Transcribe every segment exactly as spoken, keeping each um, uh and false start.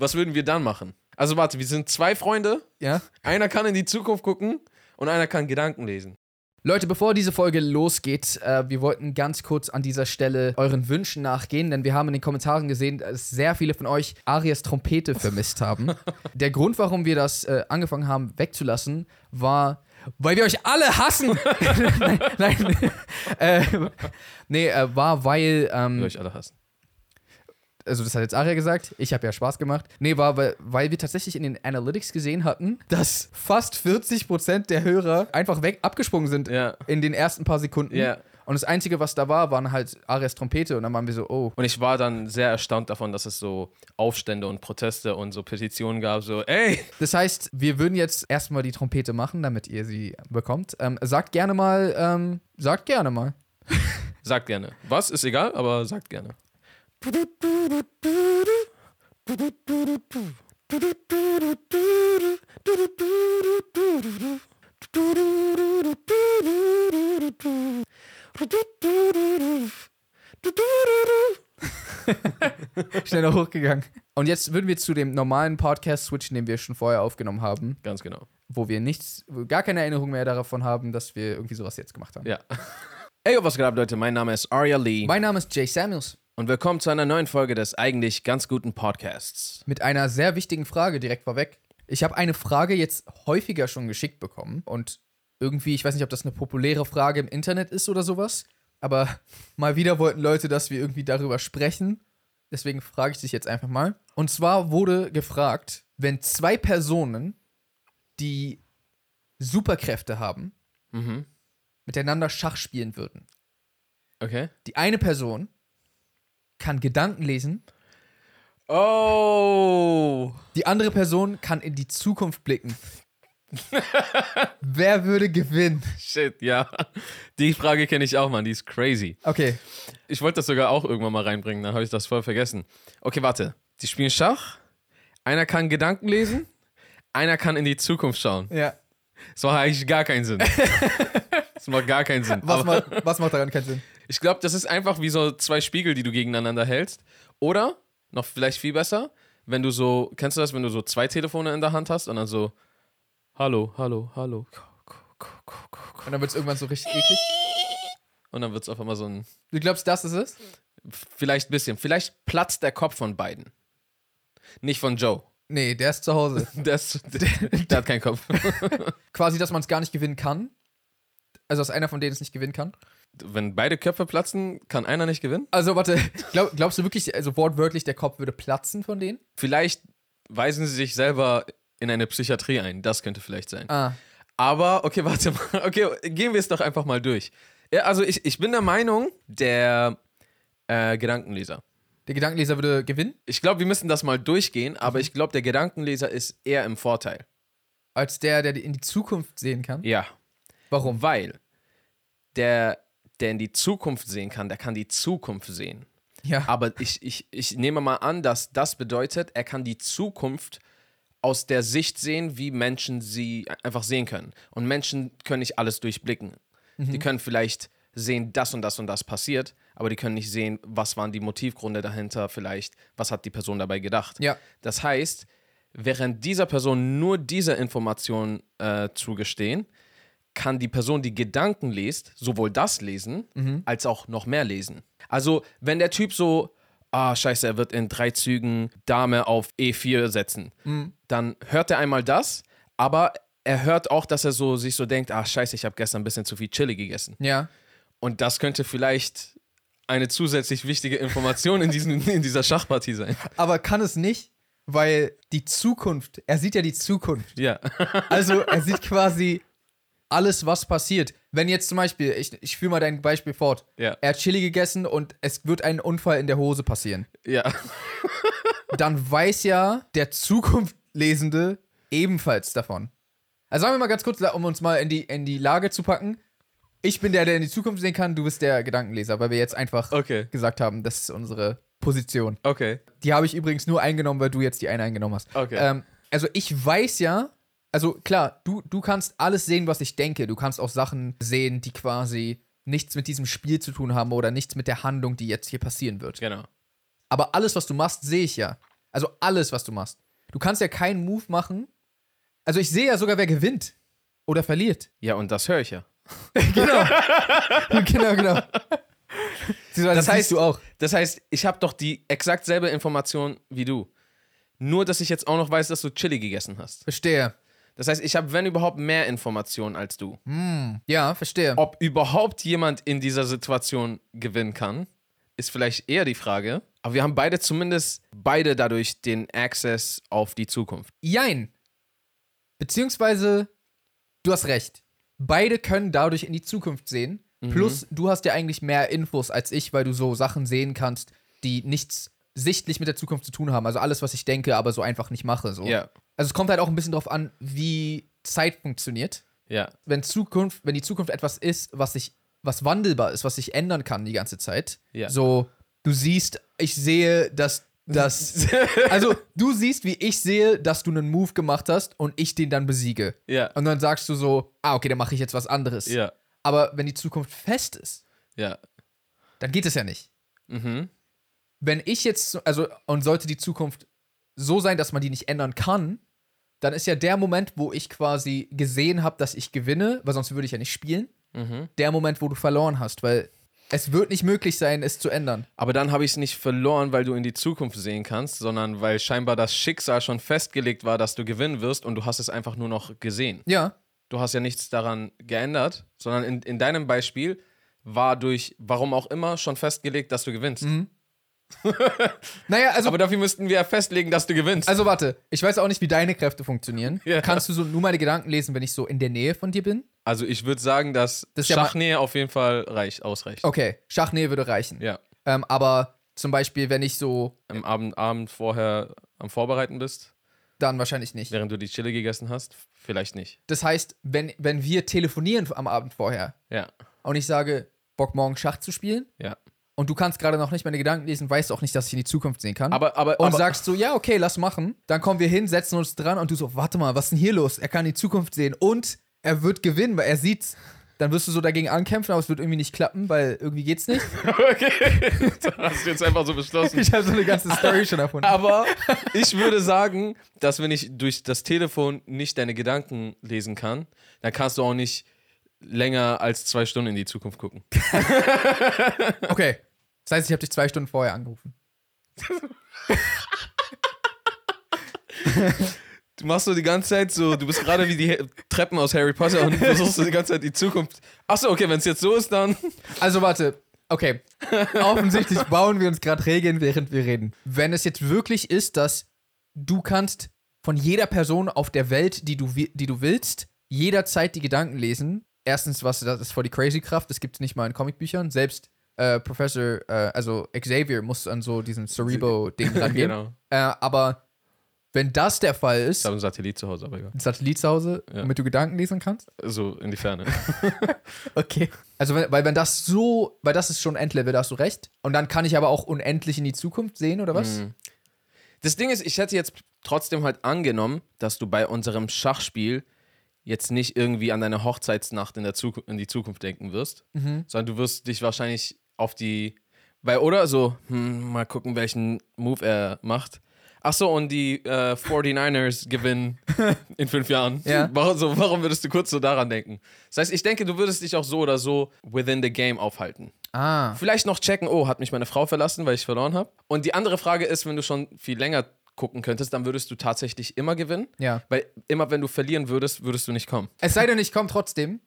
Was würden wir dann machen? Also warte, wir sind zwei Freunde. Ja. Einer kann in die Zukunft gucken und einer kann Gedanken lesen. Leute, bevor diese Folge losgeht, äh, wir wollten ganz kurz an dieser Stelle euren Wünschen nachgehen, denn wir haben in den Kommentaren gesehen, dass sehr viele von euch Arias Trompete vermisst haben. Der Grund, warum wir das äh, angefangen haben wegzulassen, war, weil wir euch alle hassen. nein, nein. äh, nee, äh, war, weil... Ähm, wir euch alle hassen. Also das hat jetzt Aria gesagt, ich habe ja Spaß gemacht. Nee, war, weil, weil wir tatsächlich in den Analytics gesehen hatten, dass fast vierzig Prozent der Hörer einfach weg abgesprungen sind ja. in den ersten paar Sekunden. Ja. Und das Einzige, was da war, waren halt Arias Trompete und dann waren wir so, oh. Und ich war dann sehr erstaunt davon, dass es so Aufstände und Proteste und so Petitionen gab, so ey. Das heißt, wir würden jetzt erstmal die Trompete machen, damit ihr sie bekommt. Ähm, sagt gerne mal, ähm, sagt gerne mal. Sagt gerne. Was, ist egal, aber sagt gerne. Schneller hochgegangen. Und jetzt würden wir zu dem normalen Podcast switchen, den wir schon vorher aufgenommen haben. Ganz genau. Wo wir nichts, gar keine Erinnerung mehr davon haben, dass wir irgendwie sowas jetzt gemacht haben. Ja. Hey, was geht ab, Leute? Mein Name ist Arya Lee. Mein Name ist Jay Samuels. Und willkommen zu einer neuen Folge des eigentlich ganz guten Podcasts. Mit einer sehr wichtigen Frage direkt vorweg. Ich habe eine Frage jetzt häufiger schon geschickt bekommen. Und irgendwie, ich weiß nicht, ob das eine populäre Frage im Internet ist oder sowas. Aber mal wieder wollten Leute, dass wir irgendwie darüber sprechen. Deswegen frage ich dich jetzt einfach mal. Und zwar wurde gefragt, wenn zwei Personen, die Superkräfte haben, mhm. miteinander Schach spielen würden. Okay. Die eine Person kann Gedanken lesen. Oh! Die andere Person kann in die Zukunft blicken. Wer würde gewinnen? Shit, ja. Die Frage kenne ich auch, Mann. Die ist crazy. Okay. Ich wollte das sogar auch irgendwann mal reinbringen, dann habe ich das voll vergessen. Okay, warte. Die spielen Schach. Einer kann Gedanken lesen. Einer kann in die Zukunft schauen. Ja. Das macht eigentlich gar keinen Sinn. Das macht gar keinen Sinn. Was, ma- was macht daran keinen Sinn? Ich glaube, das ist einfach wie so zwei Spiegel, die du gegeneinander hältst. Oder, noch vielleicht viel besser, wenn du so, kennst du das, wenn du so zwei Telefone in der Hand hast und dann so, hallo, hallo, hallo. Und dann wird es irgendwann so richtig eklig. Und dann wird es auf einmal so ein... Du glaubst, das ist es? Vielleicht ein bisschen. Vielleicht platzt der Kopf von beiden. Nicht von Joe. Nee, der ist zu Hause. Der, ist, der, der hat keinen Kopf. Quasi, dass man es gar nicht gewinnen kann. Also, dass einer von denen es nicht gewinnen kann. Wenn beide Köpfe platzen, kann einer nicht gewinnen? Also, warte, glaub, glaubst du wirklich, also wortwörtlich, der Kopf würde platzen von denen? Vielleicht weisen sie sich selber in eine Psychiatrie ein. Das könnte vielleicht sein. Ah. Aber, okay, warte mal. Okay, gehen wir es doch einfach mal durch. Ja, also, ich, ich bin der Meinung, der äh, Gedankenleser. Der Gedankenleser würde gewinnen? Ich glaube, wir müssen das mal durchgehen, aber ich glaube, der Gedankenleser ist eher im Vorteil. Als der, der in die Zukunft sehen kann? Ja. Warum? Weil der... der in die Zukunft sehen kann, der kann die Zukunft sehen. Ja. Aber ich, ich, ich nehme mal an, dass das bedeutet, er kann die Zukunft aus der Sicht sehen, wie Menschen sie einfach sehen können. Und Menschen können nicht alles durchblicken. Mhm. Die können vielleicht sehen, das und das und das passiert, aber die können nicht sehen, was waren die Motivgründe dahinter vielleicht, was hat die Person dabei gedacht. Ja. Das heißt, während dieser Person nur diese Informationen äh, zugestehen, kann die Person, die Gedanken liest, sowohl das lesen, mhm. als auch noch mehr lesen. Also, wenn der Typ so, ah, scheiße, er wird in drei Zügen Dame auf E vier setzen, mhm. dann hört er einmal das, aber er hört auch, dass er so sich so denkt, ah, scheiße, ich habe gestern ein bisschen zu viel Chili gegessen. Ja. Und das könnte vielleicht eine zusätzlich wichtige Information in, diesen, in dieser Schachpartie sein. Aber kann es nicht, weil die Zukunft, er sieht ja die Zukunft. Ja. Also, er sieht quasi... alles, was passiert. Wenn jetzt zum Beispiel, ich, ich führe mal dein Beispiel fort. Ja. Er hat Chili gegessen und es wird ein Unfall in der Hose passieren. Ja. Dann weiß ja der Zukunftslesende ebenfalls davon. Also sagen wir mal ganz kurz, um uns mal in die, in die Lage zu packen. Ich bin der, der in die Zukunft sehen kann, du bist der Gedankenleser, weil wir jetzt einfach okay. gesagt haben, das ist unsere Position. Okay. Die habe ich übrigens nur eingenommen, weil du jetzt die eine eingenommen hast. Okay. Ähm, also ich weiß ja, also klar, du, du kannst alles sehen, was ich denke. Du kannst auch Sachen sehen, die quasi nichts mit diesem Spiel zu tun haben oder nichts mit der Handlung, die jetzt hier passieren wird. Genau. Aber alles, was du machst, sehe ich ja. Also alles, was du machst. Du kannst ja keinen Move machen. Also ich sehe ja sogar, wer gewinnt oder verliert. Ja, und das höre ich ja. Genau. Genau, genau. Das heißt, du auch. Das heißt, ich habe doch die exakt selbe Information wie du. Nur, dass ich jetzt auch noch weiß, dass du Chili gegessen hast. Verstehe. Das heißt, ich habe, wenn überhaupt, mehr Informationen als du. Mm, ja, verstehe. Ob überhaupt jemand in dieser Situation gewinnen kann, ist vielleicht eher die Frage. Aber wir haben beide zumindest, beide dadurch den Access auf die Zukunft. Jein. Beziehungsweise, du hast recht. Beide können dadurch in die Zukunft sehen. Mhm. Plus, du hast ja eigentlich mehr Infos als ich, weil du so Sachen sehen kannst, die nichts sichtlich mit der Zukunft zu tun haben. Also alles, was ich denke, aber so einfach nicht mache. So. Yeah. Also es kommt halt auch ein bisschen drauf an, wie Zeit funktioniert. Yeah. Wenn Zukunft, wenn die Zukunft etwas ist, was sich, was wandelbar ist, was sich ändern kann die ganze Zeit. Yeah. So, du siehst, ich sehe, dass das, also du siehst, wie ich sehe, dass du einen Move gemacht hast und ich den dann besiege. Yeah. Und dann sagst du so, ah, okay, dann mache ich jetzt was anderes. Yeah. Aber wenn die Zukunft fest ist, yeah, dann geht es ja nicht. Mhm. Wenn ich jetzt, also, und sollte die Zukunft so sein, dass man die nicht ändern kann, dann ist ja der Moment, wo ich quasi gesehen habe, dass ich gewinne, weil sonst würde ich ja nicht spielen, mhm, der Moment, wo du verloren hast, weil es wird nicht möglich sein, es zu ändern. Aber dann habe ich es nicht verloren, weil du in die Zukunft sehen kannst, sondern weil scheinbar das Schicksal schon festgelegt war, dass du gewinnen wirst und du hast es einfach nur noch gesehen. Ja. Du hast ja nichts daran geändert, sondern in, in deinem Beispiel war durch, warum auch immer, schon festgelegt, dass du gewinnst. Mhm. Naja, also, aber dafür müssten wir festlegen, dass du gewinnst. Also warte, ich weiß auch nicht, wie deine Kräfte funktionieren. Yeah. Kannst du so nur meine Gedanken lesen, wenn ich so in der Nähe von dir bin? Also ich würde sagen, dass das Schachnähe ja auf jeden Fall reicht, ausreicht. Okay, Schachnähe würde reichen. Ja. Ähm, aber zum Beispiel, wenn ich so am Abend, Abend vorher am Vorbereiten bist? Dann wahrscheinlich nicht. Während du die Chili gegessen hast? Vielleicht nicht. Das heißt, wenn, wenn wir telefonieren am Abend vorher, ja, und ich sage, Bock morgen Schach zu spielen? Ja. Und du kannst gerade noch nicht meine Gedanken lesen, weißt auch nicht, dass ich in die Zukunft sehen kann. Aber, aber, und aber, sagst so, ja, okay, lass machen. Dann kommen wir hin, setzen uns dran und du so, warte mal, was ist denn hier los? Er kann die Zukunft sehen und er wird gewinnen, weil er sieht's. Dann wirst du so dagegen ankämpfen, aber es wird irgendwie nicht klappen, weil irgendwie geht's nicht. Okay, das hast du jetzt einfach so beschlossen. Ich habe so eine ganze Story schon erfunden. Aber ich würde sagen, dass wenn ich durch das Telefon nicht deine Gedanken lesen kann, dann kannst du auch nicht länger als zwei Stunden in die Zukunft gucken. Okay. Das heißt, ich habe dich zwei Stunden vorher angerufen. Du machst so die ganze Zeit so, du bist gerade wie die Treppen aus Harry Potter und versuchst so die ganze Zeit die Zukunft. Achso, okay, wenn es jetzt so ist, dann... Also warte, okay. Offensichtlich bauen wir uns gerade Regeln, während wir reden. Wenn es jetzt wirklich ist, dass du kannst von jeder Person auf der Welt, die du, die du willst, jederzeit die Gedanken lesen. Erstens, was das ist voll die crazy Kraft, das gibt es nicht mal in Comicbüchern. Selbst äh, Professor, äh, also Xavier muss an so diesen Cerebro-Ding rangehen. Genau. Äh, aber wenn das der Fall ist... Ich habe einen Satellit zu Hause, aber egal. Einen Satellit zu Hause, ja, damit du Gedanken lesen kannst? So, in die Ferne. Okay. Also, wenn, weil wenn das so... Weil das ist schon Endlevel, da hast du recht. Und dann kann ich aber auch unendlich in die Zukunft sehen, oder was? Mhm. Das Ding ist, ich hätte jetzt trotzdem halt angenommen, dass du bei unserem Schachspiel jetzt nicht irgendwie an deine Hochzeitsnacht in, der Zuku- in die Zukunft denken wirst, mhm, sondern du wirst dich wahrscheinlich auf die, weil oder so, hm, mal gucken, welchen Move er macht. Achso, und die äh, forty-niners gewinnen in fünf Jahren. Ja. Warum, so, warum würdest du kurz so daran denken? Das heißt, ich denke, du würdest dich auch so oder so within the game aufhalten. Ah. Vielleicht noch checken, oh, hat mich meine Frau verlassen, weil ich verloren habe. Und die andere Frage ist, wenn du schon viel länger gucken könntest, dann würdest du tatsächlich immer gewinnen. Ja. Weil immer, wenn du verlieren würdest, würdest du nicht kommen. Es sei denn, ich komme trotzdem.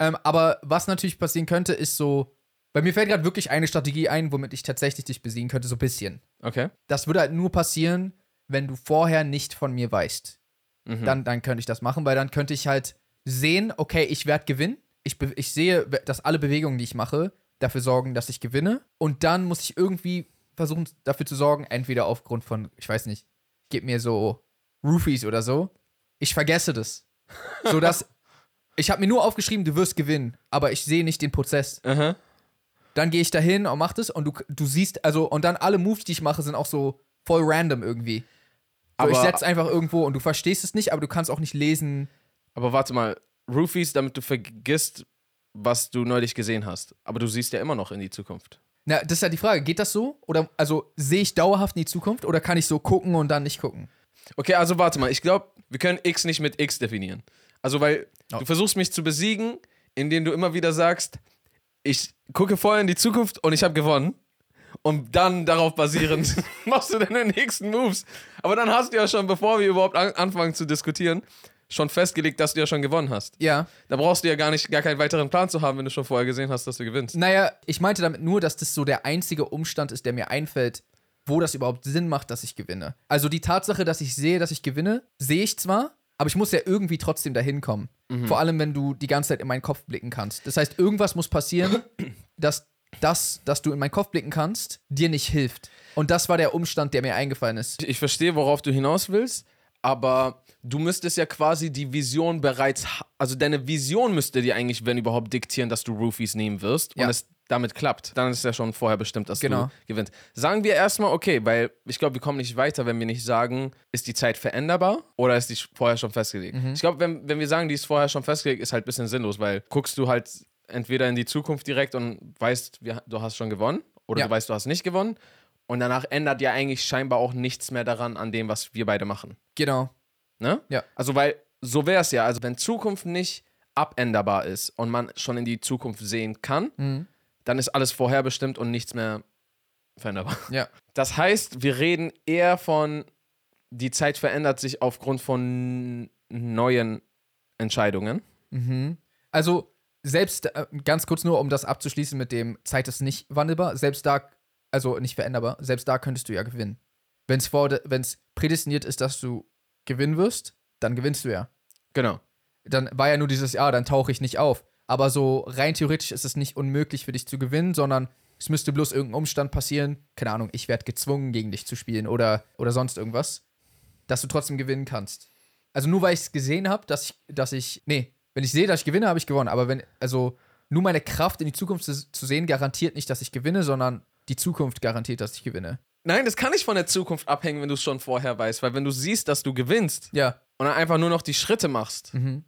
Ähm, aber was natürlich passieren könnte, ist so, bei mir fällt gerade wirklich eine Strategie ein, womit ich tatsächlich dich besiegen könnte, so ein bisschen. Okay. Das würde halt nur passieren, wenn du vorher nicht von mir weißt. Mhm. Dann, dann könnte ich das machen, weil dann könnte ich halt sehen, okay, ich werde gewinnen. Ich, be- ich sehe, dass alle Bewegungen, die ich mache, dafür sorgen, dass ich gewinne. Und dann muss ich irgendwie versuchen, dafür zu sorgen, entweder aufgrund von, ich weiß nicht, gib mir so Roofies oder so. Ich vergesse das. So dass ich habe mir nur aufgeschrieben, du wirst gewinnen, aber ich sehe nicht den Prozess. Uh-huh. Dann gehe ich dahin und mach das und du, du siehst, also, und dann alle Moves, die ich mache, sind auch so voll random irgendwie. So, aber ich setze einfach irgendwo und du verstehst es nicht, aber du kannst auch nicht lesen. Aber warte mal, Roofies, damit du vergisst, was du neulich gesehen hast. Aber du siehst ja immer noch in die Zukunft. Na, das ist ja die Frage. Geht das so? Oder, also, sehe ich dauerhaft in die Zukunft? Oder kann ich so gucken und dann nicht gucken? Okay, also warte mal. Ich glaube, wir können X nicht mit X definieren. Also, weil oh. du versuchst, mich zu besiegen, indem du immer wieder sagst, ich gucke vorher in die Zukunft und ich habe gewonnen. Und dann darauf basierend machst du deine nächsten Moves. Aber dann hast du ja schon, bevor wir überhaupt an- anfangen zu diskutieren, schon festgelegt, dass du ja schon gewonnen hast. Ja. Da brauchst du ja gar nicht, gar keinen weiteren Plan zu haben, wenn du schon vorher gesehen hast, dass du gewinnst. Naja, ich meinte damit nur, dass das so der einzige Umstand ist, der mir einfällt, wo das überhaupt Sinn macht, dass ich gewinne. Also die Tatsache, dass ich sehe, dass ich gewinne, sehe ich zwar, aber ich muss ja irgendwie trotzdem dahin kommen. Mhm. Vor allem, wenn du die ganze Zeit in meinen Kopf blicken kannst. Das heißt, irgendwas muss passieren, dass das, dass du in meinen Kopf blicken kannst, dir nicht hilft. Und das war der Umstand, der mir eingefallen ist. Ich verstehe, worauf du hinaus willst, aber du müsstest ja quasi die Vision bereits, ha- also deine Vision müsste dir eigentlich, wenn überhaupt, diktieren, dass du Roofies nehmen wirst und ja. es damit klappt. Dann ist ja schon vorher bestimmt, dass genau. du gewinnst. Sagen wir erstmal, okay, weil ich glaube, wir kommen nicht weiter, wenn wir nicht sagen, ist die Zeit veränderbar oder ist die vorher schon festgelegt? Mhm. Ich glaube, wenn, wenn wir sagen, die ist vorher schon festgelegt, ist halt ein bisschen sinnlos, weil guckst du halt entweder in die Zukunft direkt und weißt, du hast schon gewonnen oder ja. du weißt, du hast nicht gewonnen. Und danach ändert ja eigentlich scheinbar auch nichts mehr daran an dem, was wir beide machen. Genau. Ne? Ja. Also weil, so wäre es ja. Also wenn Zukunft nicht abänderbar ist und man schon in die Zukunft sehen kann, mhm. dann ist alles vorherbestimmt und nichts mehr veränderbar. Ja. Das heißt, wir reden eher von, die Zeit verändert sich aufgrund von neuen Entscheidungen. Mhm. Also selbst, ganz kurz nur, um das abzuschließen mit dem, Zeit ist nicht wandelbar, selbst da, also nicht veränderbar, selbst da könntest du ja gewinnen. Wenn es vor, wenn es prädestiniert ist, dass du gewinnen wirst, dann gewinnst du ja. Genau. Dann war ja nur dieses, ja, dann tauche ich nicht auf. Aber so rein theoretisch ist es nicht unmöglich für dich zu gewinnen, sondern es müsste bloß irgendein Umstand passieren. Keine Ahnung, ich werde gezwungen, gegen dich zu spielen oder, oder sonst irgendwas, dass du trotzdem gewinnen kannst. Also nur weil ich es gesehen habe, dass ich, dass ich, nee, wenn ich sehe, dass ich gewinne, habe ich gewonnen. Aber wenn, also nur meine Kraft in die Zukunft zu, zu sehen, garantiert nicht, dass ich gewinne, sondern die Zukunft garantiert, dass ich gewinne. Nein, das kann nicht von der Zukunft abhängen, wenn du es schon vorher weißt. Weil wenn du siehst, dass du gewinnst ja. und dann einfach nur noch die Schritte machst, mhm.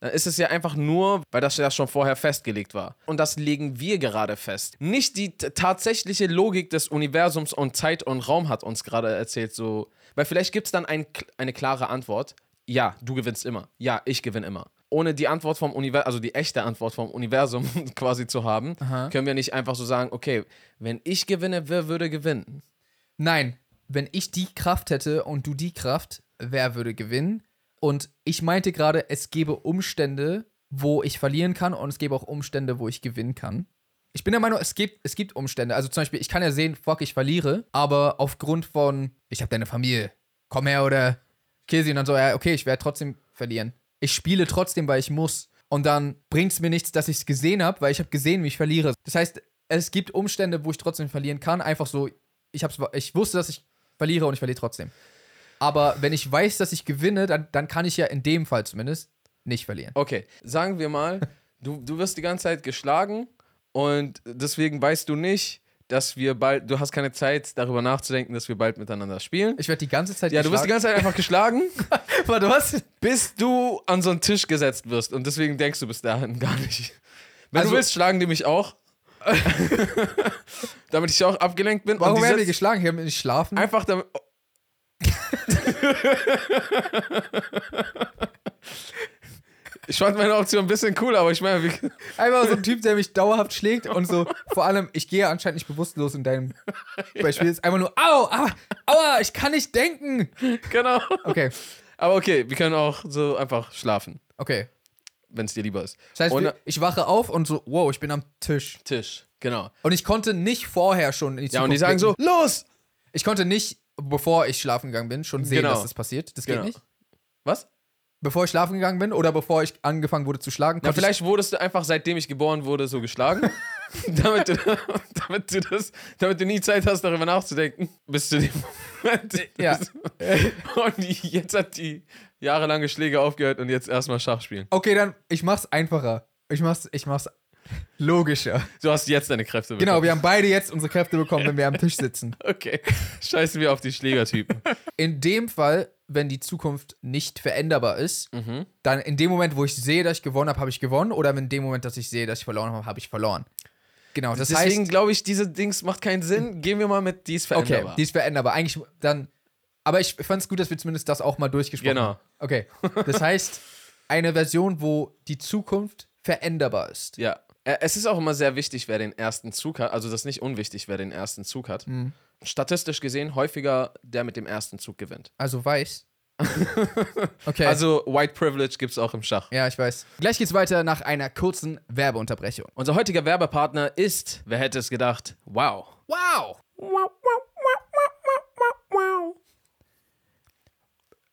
dann ist es ja einfach nur, weil das ja schon vorher festgelegt war. Und das legen wir gerade fest. Nicht die t- tatsächliche Logik des Universums und Zeit und Raum hat uns gerade erzählt. So, weil vielleicht gibt es dann ein, eine klare Antwort. Ja, du gewinnst immer. Ja, ich gewinne immer. Ohne die Antwort vom Universum, also die echte Antwort vom Universum quasi zu haben, aha. können wir nicht einfach so sagen, okay, wenn ich gewinne, wer würde gewinnen? Nein, wenn ich die Kraft hätte und du die Kraft, wer würde gewinnen? Und ich meinte gerade, es gäbe Umstände, wo ich verlieren kann und es gäbe auch Umstände, wo ich gewinnen kann. Ich bin der Meinung, es gibt, es gibt Umstände. Also zum Beispiel, ich kann ja sehen, fuck, ich verliere, aber aufgrund von, ich habe deine Familie, komm her oder kill sie und dann so, ja, okay, ich werde trotzdem verlieren. Ich spiele trotzdem, weil ich muss. Und dann bringt es mir nichts, dass ich es gesehen habe, weil ich habe gesehen, wie ich verliere. Das heißt, es gibt Umstände, wo ich trotzdem verlieren kann. Einfach so, ich, hab's, ich wusste, dass ich verliere und ich verliere trotzdem. Aber wenn ich weiß, dass ich gewinne, dann, dann kann ich ja in dem Fall zumindest nicht verlieren. Okay, sagen wir mal, du, du wirst die ganze Zeit geschlagen und deswegen weißt du nicht, dass wir bald, du hast keine Zeit, darüber nachzudenken, dass wir bald miteinander spielen. Ich werde die ganze Zeit ja, geschlagen. Ja, du wirst die ganze Zeit einfach geschlagen. Warte, was? Bis du an so einen Tisch gesetzt wirst. Und deswegen denkst du bis dahin gar nicht. Wenn also, du willst, schlagen die mich auch. Damit ich auch abgelenkt bin. Warum werden die geschlagen? Ich habe nicht schlafen. Einfach damit... Oh. Ich fand meine Option ein bisschen cool, aber ich meine... Wie einfach so ein Typ, der mich dauerhaft schlägt und so. Vor allem, ich gehe anscheinend nicht bewusstlos in deinem Beispiel. Ist einfach nur, au, aua, aua, ich kann nicht denken. Genau. Okay. Aber okay, wir können auch so einfach schlafen. Okay. Wenn es dir lieber ist. Das heißt, und, ich wache auf und so, wow, ich bin am Tisch. Tisch, genau. Und ich konnte nicht vorher schon in die Zukunft ja, und die sagen blicken. So, los! Ich konnte nicht, bevor ich schlafen gegangen bin, schon sehen, genau. dass das passiert. Das genau. geht nicht. Was? Bevor ich schlafen gegangen bin oder bevor ich angefangen wurde zu schlagen? Na, vielleicht wurdest du einfach, seitdem ich geboren wurde, so geschlagen. damit, du, damit, du das, damit du nie Zeit hast, darüber nachzudenken. Bis zu dem Moment. Ja. Und jetzt hat die jahrelange Schläge aufgehört und jetzt erstmal Schach spielen. Okay, dann, ich mach's einfacher. Ich mach's, ich mach's logischer. Du hast jetzt deine Kräfte bekommen. Genau, wir haben beide jetzt unsere Kräfte bekommen, wenn wir am Tisch sitzen. Okay, scheißen wir auf die Schlägertypen. In dem Fall... wenn die Zukunft nicht veränderbar ist, mhm. dann in dem Moment, wo ich sehe, dass ich gewonnen habe, habe ich gewonnen. Oder in dem Moment, dass ich sehe, dass ich verloren habe, habe ich verloren. Genau, das Deswegen heißt, glaube ich, diese Dings macht keinen Sinn. Gehen wir mal mit, die ist veränderbar. Okay, die ist veränderbar. Eigentlich dann, aber ich fand es gut, dass wir zumindest das auch mal durchgesprochen haben. Genau. Okay, das heißt, eine Version, wo die Zukunft veränderbar ist. Ja, es ist auch immer sehr wichtig, wer den ersten Zug hat. Also das ist nicht unwichtig, wer den ersten Zug hat. Mhm. Statistisch gesehen häufiger der mit dem ersten Zug gewinnt. Also weiß. Okay. Also White Privilege gibt's auch im Schach. Ja, ich weiß. Gleich geht's weiter nach einer kurzen Werbeunterbrechung. Unser heutiger Werbepartner ist, wer hätte es gedacht, WoW. Wow. Wow. Wow.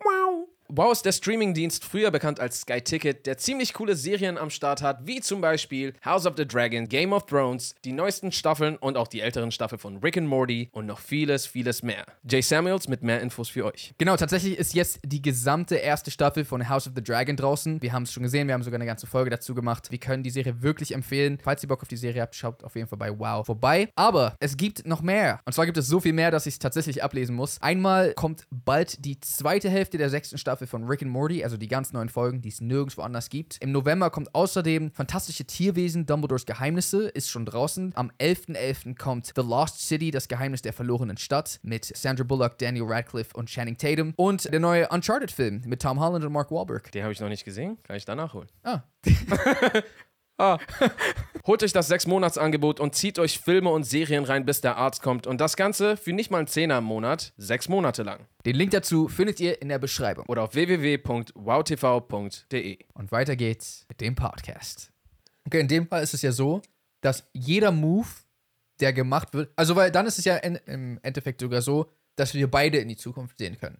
Wow. WoW ist der Streamingdienst, früher bekannt als Sky Ticket, der ziemlich coole Serien am Start hat, wie zum Beispiel House of the Dragon, Game of Thrones, die neuesten Staffeln und auch die älteren Staffeln von Rick and Morty und noch vieles, vieles mehr. Jay Samuels mit mehr Infos für euch. Genau, tatsächlich ist jetzt die gesamte erste Staffel von House of the Dragon draußen. Wir haben es schon gesehen, wir haben sogar eine ganze Folge dazu gemacht. Wir können die Serie wirklich empfehlen. Falls ihr Bock auf die Serie habt, schaut auf jeden Fall bei WoW vorbei. Aber es gibt noch mehr. Und zwar gibt es so viel mehr, dass ich es tatsächlich ablesen muss. Einmal kommt bald die zweite Hälfte der sechsten Staffel von Rick and Morty, also die ganz neuen Folgen, die es nirgendwo anders gibt. Im November kommt außerdem Fantastische Tierwesen, Dumbledores Geheimnisse, ist schon draußen. Am elften elften kommt The Lost City, das Geheimnis der verlorenen Stadt, mit Sandra Bullock, Daniel Radcliffe und Channing Tatum. Und der neue Uncharted-Film mit Tom Holland und Mark Wahlberg. Den habe ich noch nicht gesehen, kann ich da nachholen. Ah. Ah. Holt euch das sechs Monats Angebot und zieht euch Filme und Serien rein, bis der Arzt kommt. Und das Ganze für nicht mal einen Zehner im Monat, sechs Monate lang. Den Link dazu findet ihr in der Beschreibung. Oder auf w w w punkt wow t v punkt d e. Und weiter geht's mit dem Podcast. Okay, in dem Fall ist es ja so, dass jeder Move, der gemacht wird, also weil dann ist es ja in, im Endeffekt sogar so, dass wir beide in die Zukunft sehen können.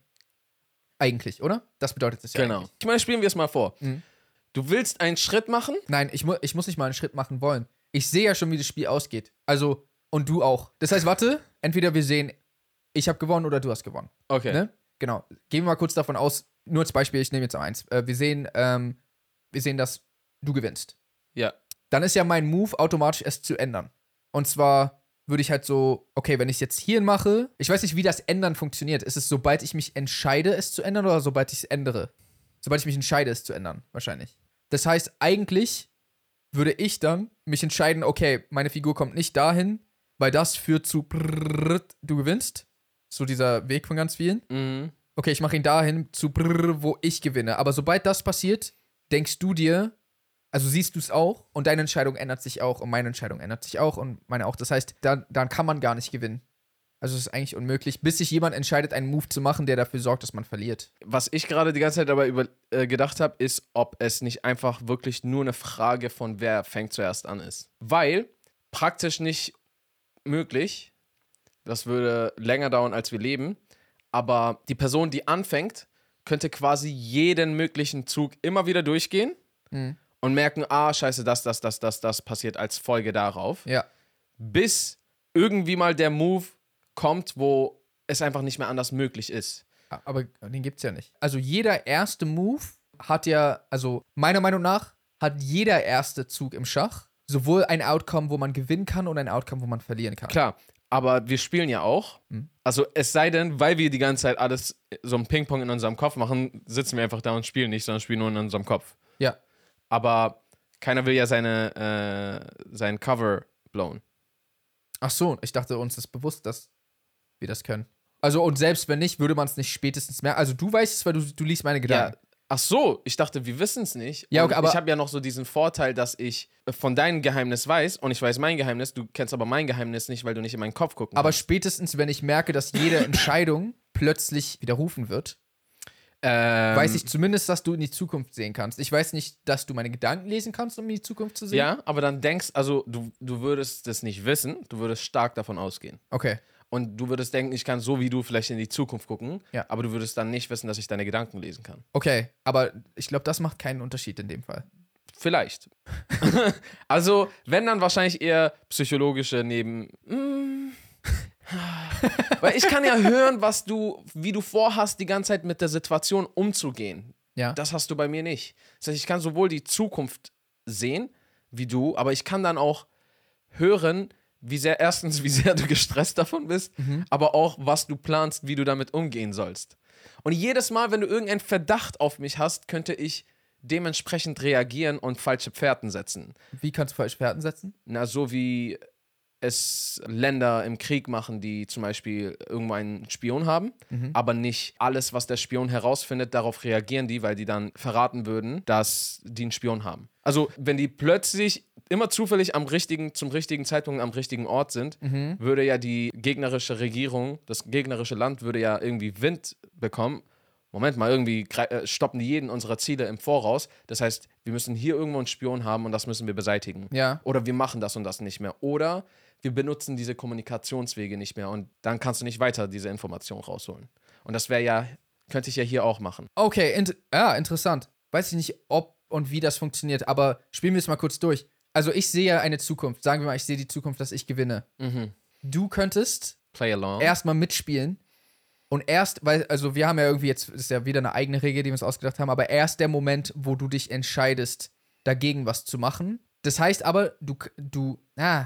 Eigentlich, oder? Das bedeutet es ja genau. Eigentlich. Ich meine, spielen wir es mal vor. Mhm. Du willst einen Schritt machen? Nein, ich, mu- ich muss nicht mal einen Schritt machen wollen. Ich sehe ja schon, wie das Spiel ausgeht. Also, und du auch. Das heißt, warte, entweder wir sehen, ich habe gewonnen oder du hast gewonnen. Okay. Ne? Genau. Gehen wir mal kurz davon aus, nur als Beispiel, ich nehme jetzt eins. Äh, wir sehen, ähm, wir sehen, dass du gewinnst. Ja. Dann ist ja mein Move automatisch es zu ändern. Und zwar würde ich halt so, okay, wenn ich es jetzt hier mache, ich weiß nicht, wie das Ändern funktioniert. Ist es, sobald ich mich entscheide, es zu ändern oder sobald ich es ändere? Sobald ich mich entscheide, es zu ändern, wahrscheinlich. Das heißt, eigentlich würde ich dann mich entscheiden, okay, meine Figur kommt nicht dahin, weil das führt zu brrrr, du gewinnst. So dieser Weg von ganz vielen. Mhm. Okay, ich mache ihn dahin zu brrrr, wo ich gewinne. Aber sobald das passiert, denkst du dir, also siehst du es auch und deine Entscheidung ändert sich auch und meine Entscheidung ändert sich auch und meine auch. Das heißt, dann, dann kann man gar nicht gewinnen. Also es ist eigentlich unmöglich, bis sich jemand entscheidet, einen Move zu machen, der dafür sorgt, dass man verliert. Was ich gerade die ganze Zeit dabei über, äh, gedacht habe, ist, ob es nicht einfach wirklich nur eine Frage von wer fängt zuerst an ist. Weil praktisch nicht möglich, das würde länger dauern, als wir leben, aber die Person, die anfängt, könnte quasi jeden möglichen Zug immer wieder durchgehen mhm. und merken, ah, scheiße, das, das, das, das, das passiert als Folge darauf. Ja. Bis irgendwie mal der Move kommt, wo es einfach nicht mehr anders möglich ist. Aber den gibt's ja nicht. Also jeder erste Move hat ja, also meiner Meinung nach, hat jeder erste Zug im Schach sowohl ein Outcome, wo man gewinnen kann und ein Outcome, wo man verlieren kann. Klar, aber wir spielen ja auch. Mhm. Also es sei denn, weil wir die ganze Zeit alles so ein Ping-Pong in unserem Kopf machen, sitzen wir einfach da und spielen nicht, sondern spielen nur in unserem Kopf. Ja. Aber keiner will ja seine, äh, sein Cover blown. Ach so, ich dachte, uns ist bewusst, dass wir das können. Also und selbst wenn nicht, würde man es nicht spätestens merken. Also du weißt es, weil du, du liest meine Gedanken. Ja. Ach so, ich dachte, wir wissen es nicht. Ja, okay, aber ich habe ja noch so diesen Vorteil, dass ich von deinem Geheimnis weiß und ich weiß mein Geheimnis, du kennst aber mein Geheimnis nicht, weil du nicht in meinen Kopf gucken aber kannst. Spätestens, wenn ich merke, dass jede Entscheidung plötzlich widerrufen wird, ähm, weiß ich zumindest, dass du in die Zukunft sehen kannst. Ich weiß nicht, dass du meine Gedanken lesen kannst, um in die Zukunft zu sehen. Ja, aber dann denkst, also du, du würdest das nicht wissen, du würdest stark davon ausgehen. Okay. Und du würdest denken, ich kann so wie du vielleicht in die Zukunft gucken, ja. Aber du würdest dann nicht wissen, dass ich deine Gedanken lesen kann. Okay, aber ich glaube, das macht keinen Unterschied in dem Fall. Vielleicht. Also, wenn, dann wahrscheinlich eher psychologische neben... Mm. Weil ich kann ja hören, was du, wie du vorhast, die ganze Zeit mit der Situation umzugehen. Ja. Das hast du bei mir nicht. Das heißt, ich kann sowohl die Zukunft sehen, wie du, aber ich kann dann auch hören... Wie sehr, erstens, wie sehr du gestresst davon bist, mhm. aber auch, was du planst, wie du damit umgehen sollst. Und jedes Mal, wenn du irgendeinen Verdacht auf mich hast, könnte ich dementsprechend reagieren und falsche Fährten setzen. Wie kannst du falsche Fährten setzen? Na, so wie es Länder im Krieg machen, die zum Beispiel irgendwo einen Spion haben, mhm. aber nicht alles, was der Spion herausfindet, darauf reagieren die, weil die dann verraten würden, dass die einen Spion haben. Also wenn die plötzlich immer zufällig am richtigen, zum richtigen Zeitpunkt am richtigen Ort sind, mhm. würde ja die gegnerische Regierung, das gegnerische Land würde ja irgendwie Wind bekommen. Moment mal, irgendwie stoppen die jeden unserer Ziele im Voraus. Das heißt, wir müssen hier irgendwo einen Spion haben und das müssen wir beseitigen. Ja. Oder wir machen das und das nicht mehr. Oder wir benutzen diese Kommunikationswege nicht mehr und dann kannst du nicht weiter diese Information rausholen. Und das wäre ja, könnte ich ja hier auch machen. Okay, int- ja, interessant. Weiß ich nicht, ob und wie das funktioniert, aber spielen wir es mal kurz durch. Also ich sehe ja eine Zukunft. Sagen wir mal, ich sehe die Zukunft, dass ich gewinne. Mhm. Du könntest erstmal mitspielen. Und erst, weil, also wir haben ja irgendwie jetzt, ist ja wieder eine eigene Regel, die wir uns ausgedacht haben, aber erst der Moment, wo du dich entscheidest, dagegen was zu machen. Das heißt aber, du, du, ah,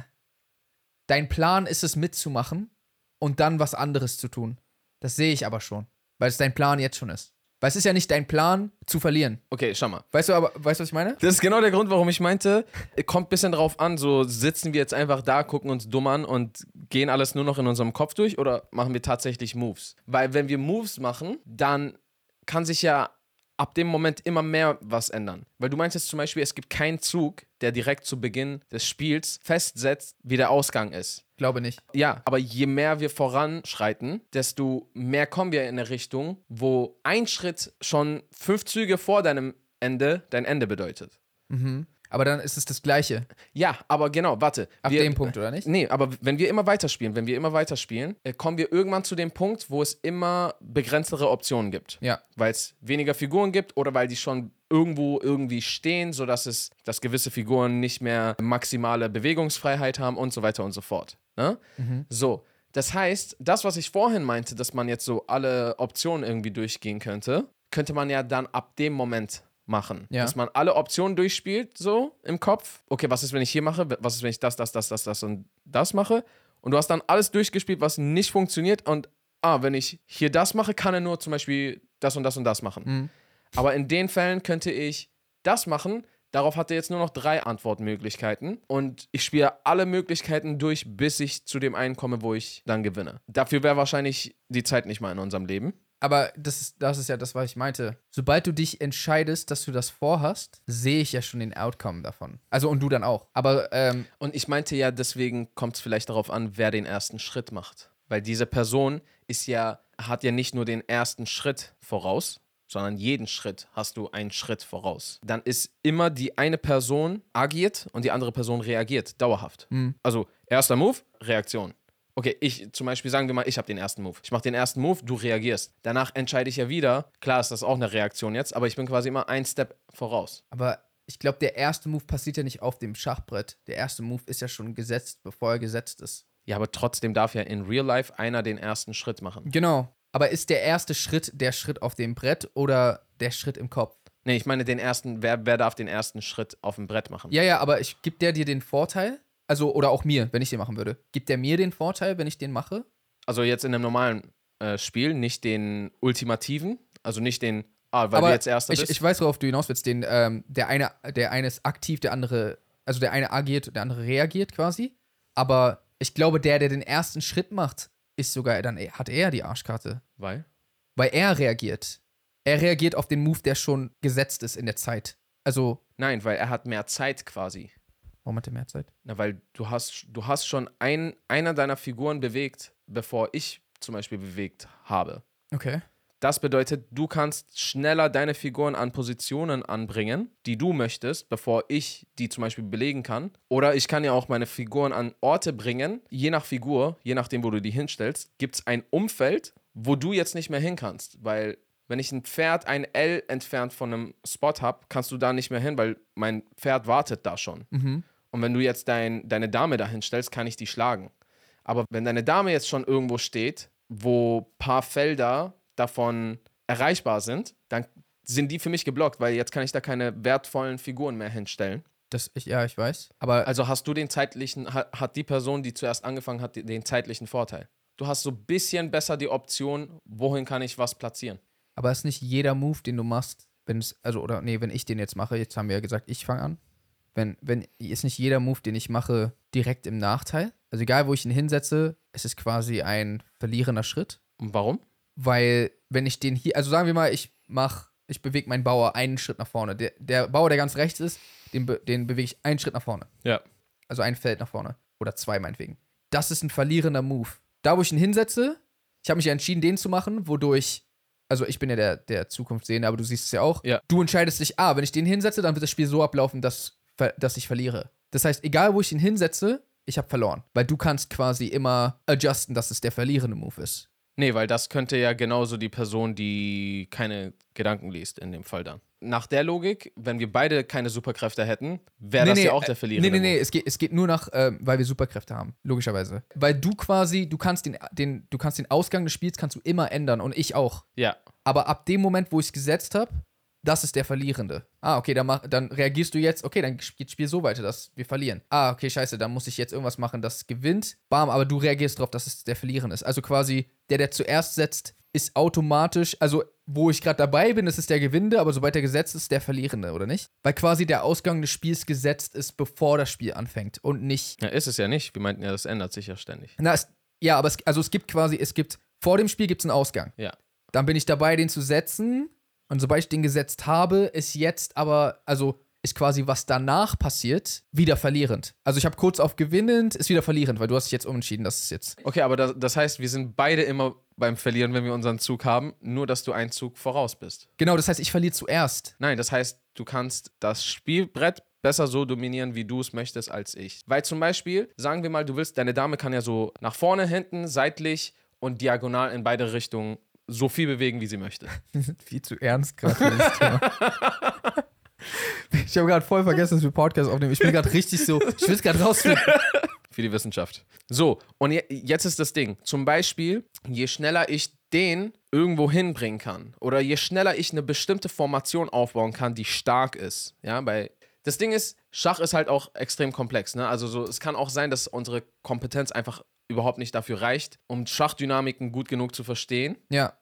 dein Plan ist es mitzumachen und dann was anderes zu tun. Das sehe ich aber schon, weil es dein Plan jetzt schon ist. Weil es ist ja nicht dein Plan, zu verlieren. Okay, schau mal. Weißt du aber, weißt du, was ich meine? Das ist genau der Grund, warum ich meinte, kommt ein bisschen drauf an, so sitzen wir jetzt einfach da, gucken uns dumm an und gehen alles nur noch in unserem Kopf durch oder machen wir tatsächlich Moves? Weil wenn wir Moves machen, dann kann sich ja ab dem Moment immer mehr was ändern. Weil du meinst jetzt zum Beispiel, es gibt keinen Zug, der direkt zu Beginn des Spiels festsetzt, wie der Ausgang ist. Glaube nicht. Ja, aber je mehr wir voranschreiten, desto mehr kommen wir in eine Richtung, wo ein Schritt schon fünf Züge vor deinem Ende dein Ende bedeutet. Mhm. Aber dann ist es das Gleiche. Ja, aber genau, warte. Ab wir, dem Punkt, oder nicht? Nee, aber wenn wir immer weiterspielen, wenn wir immer weiterspielen, kommen wir irgendwann zu dem Punkt, wo es immer begrenztere Optionen gibt. Ja. Weil es weniger Figuren gibt oder weil die schon irgendwo irgendwie stehen, sodass es, dass gewisse Figuren nicht mehr maximale Bewegungsfreiheit haben und so weiter und so fort. Ne? Mhm. So, das heißt, das, was ich vorhin meinte, dass man jetzt so alle Optionen irgendwie durchgehen könnte, könnte man ja dann ab dem Moment machen. Ja. Dass man alle Optionen durchspielt, so im Kopf. Okay, was ist, wenn ich hier mache? Was ist, wenn ich das, das, das, das, das und das mache? Und du hast dann alles durchgespielt, was nicht funktioniert und, ah, wenn ich hier das mache, kann er nur zum Beispiel das und das und das machen. Mhm. Aber in den Fällen könnte ich das machen. Darauf hat er jetzt nur noch drei Antwortmöglichkeiten und ich spiele alle Möglichkeiten durch, bis ich zu dem einen komme, wo ich dann gewinne. Dafür wäre wahrscheinlich die Zeit nicht mal in unserem Leben. Aber das ist, das ist ja das, was ich meinte. Sobald du dich entscheidest, dass du das vorhast, sehe ich ja schon den Outcome davon. Also und du dann auch. Aber ähm, und ich meinte ja, deswegen kommt es vielleicht darauf an, wer den ersten Schritt macht. Weil diese Person ist ja, hat ja nicht nur den ersten Schritt voraus, sondern jeden Schritt hast du einen Schritt voraus. Dann ist immer die eine Person agiert und die andere Person reagiert, dauerhaft. Mhm. Also erster Move, Reaktion. Okay, ich zum Beispiel, sagen wir mal, ich habe den ersten Move. Ich mache den ersten Move, du reagierst. Danach entscheide ich ja wieder. Klar ist das auch eine Reaktion jetzt, aber ich bin quasi immer einen Step voraus. Aber ich glaube, der erste Move passiert ja nicht auf dem Schachbrett. Der erste Move ist ja schon gesetzt, bevor er gesetzt ist. Ja, aber trotzdem darf ja in Real Life einer den ersten Schritt machen. Genau. Aber ist der erste Schritt der Schritt auf dem Brett oder der Schritt im Kopf? Nee, ich meine den ersten, wer, wer darf den ersten Schritt auf dem Brett machen? Ja, ja, aber ich, gibt der dir den Vorteil? Also, oder auch mir, wenn ich den machen würde. Gibt der mir den Vorteil, wenn ich den mache? Also jetzt in einem normalen äh, Spiel, nicht den ultimativen, also nicht den, ah, weil aber du jetzt Erster ich, bist. Ich weiß, worauf du hinaus willst, den, ähm, der eine, der eine ist aktiv, der andere, also der eine agiert, der andere reagiert quasi. Aber ich glaube, der, der den ersten Schritt macht, ist sogar, dann hat er die Arschkarte. Weil? Weil er reagiert. Er reagiert auf den Move, der schon gesetzt ist in der Zeit. Also. Nein, weil er hat mehr Zeit quasi. Warum hat er mehr Zeit? Na, weil du hast, du hast schon ein, einer deiner Figuren bewegt, bevor ich zum Beispiel bewegt habe. Okay. Das bedeutet, du kannst schneller deine Figuren an Positionen anbringen, die du möchtest, bevor ich die zum Beispiel belegen kann. Oder ich kann ja auch meine Figuren an Orte bringen. Je nach Figur, je nachdem, wo du die hinstellst, gibt es ein Umfeld, wo du jetzt nicht mehr hin kannst. Weil wenn ich ein Pferd ein L entfernt von einem Spot habe, kannst du da nicht mehr hin, weil mein Pferd wartet da schon. Mhm. Und wenn du jetzt dein, deine Dame da hinstellst, kann ich die schlagen. Aber wenn deine Dame jetzt schon irgendwo steht, wo ein paar Felder davon erreichbar sind, dann sind die für mich geblockt, weil jetzt kann ich da keine wertvollen Figuren mehr hinstellen. Das, ich, ja, ich weiß. Aber also hast du den zeitlichen, hat, hat die Person, die zuerst angefangen hat, den zeitlichen Vorteil. Du hast so ein bisschen besser die Option, wohin kann ich was platzieren. Aber es ist nicht jeder Move, den du machst, wenn es, also, oder nee, wenn ich den jetzt mache, jetzt haben wir ja gesagt, ich fange an, wenn, wenn, ist nicht jeder Move, den ich mache, direkt im Nachteil. Also egal, wo ich ihn hinsetze, es ist quasi ein verlierender Schritt. Und warum? Weil, wenn ich den hier, also sagen wir mal, ich mach, ich bewege meinen Bauer einen Schritt nach vorne. Der, der Bauer, der ganz rechts ist, den, be, den bewege ich einen Schritt nach vorne. Ja. Also ein Feld nach vorne. Oder zwei meinetwegen. Das ist ein verlierender Move. Da, wo ich ihn hinsetze, ich habe mich ja entschieden, den zu machen, wodurch, also ich bin ja der, der Zukunftssehende, aber du siehst es ja auch. Ja. Du entscheidest dich, ah, wenn ich den hinsetze, dann wird das Spiel so ablaufen, dass, dass ich verliere. Das heißt, egal, wo ich ihn hinsetze, ich habe verloren. Weil du kannst quasi immer adjusten, dass es der verlierende Move ist. Nee, weil das könnte ja genauso die Person, die keine Gedanken liest, in dem Fall dann. Nach der Logik, wenn wir beide keine Superkräfte hätten, wäre nee, das nee, ja auch der Verlierende. Nee, nee, nee, es geht, es geht nur nach, äh, weil wir Superkräfte haben, logischerweise. Weil du quasi, du kannst den, den, du kannst den Ausgang des Spiels kannst du immer ändern und ich auch. Ja. Aber ab dem Moment, wo ich es gesetzt habe, das ist der Verlierende. Ah, okay, dann, mach, dann reagierst du jetzt. Okay, dann geht das Spiel so weiter, dass wir verlieren. Ah, okay, scheiße, dann muss ich jetzt irgendwas machen, das gewinnt. Bam, aber du reagierst drauf, dass es der Verlierende ist. Also quasi, der, der zuerst setzt, ist automatisch, also wo ich gerade dabei bin, ist es der Gewinnende, aber sobald er gesetzt ist, der Verlierende, oder nicht? Weil quasi der Ausgang des Spiels gesetzt ist, bevor das Spiel anfängt und nicht... Ja, ist es ja nicht. Wir meinten ja, das ändert sich ja ständig. Na, es, ja, aber es, also es gibt quasi, es gibt, vor dem Spiel gibt es einen Ausgang. Ja. Dann bin ich dabei, den zu setzen... Und sobald ich den gesetzt habe, ist jetzt aber, also ist quasi, was danach passiert, wieder verlierend. Also ich habe kurz auf gewinnend, ist wieder verlierend, weil du hast dich jetzt umentschieden, dass es jetzt... Okay, aber das, das heißt, wir sind beide immer beim Verlieren, wenn wir unseren Zug haben, nur dass du einen Zug voraus bist. Genau, das heißt, ich verliere zuerst. Nein, das heißt, du kannst das Spielbrett besser so dominieren, wie du es möchtest, als ich. Weil zum Beispiel, sagen wir mal, du willst, deine Dame kann ja so nach vorne, hinten, seitlich und diagonal in beide Richtungen so viel bewegen, wie sie möchte. Wir sind viel zu ernst gerade für das Thema. Ich habe gerade voll vergessen, dass wir Podcast aufnehmen. Ich bin gerade richtig so, ich will es gerade rausfinden. Für die Wissenschaft. So, und jetzt ist das Ding. Zum Beispiel, je schneller ich den irgendwo hinbringen kann oder je schneller ich eine bestimmte Formation aufbauen kann, die stark ist, ja, bei... Das Ding ist, Schach ist halt auch extrem komplex, ne? Also so, es kann auch sein, dass unsere Kompetenz einfach überhaupt nicht dafür reicht, um Schachdynamiken gut genug zu verstehen, ja,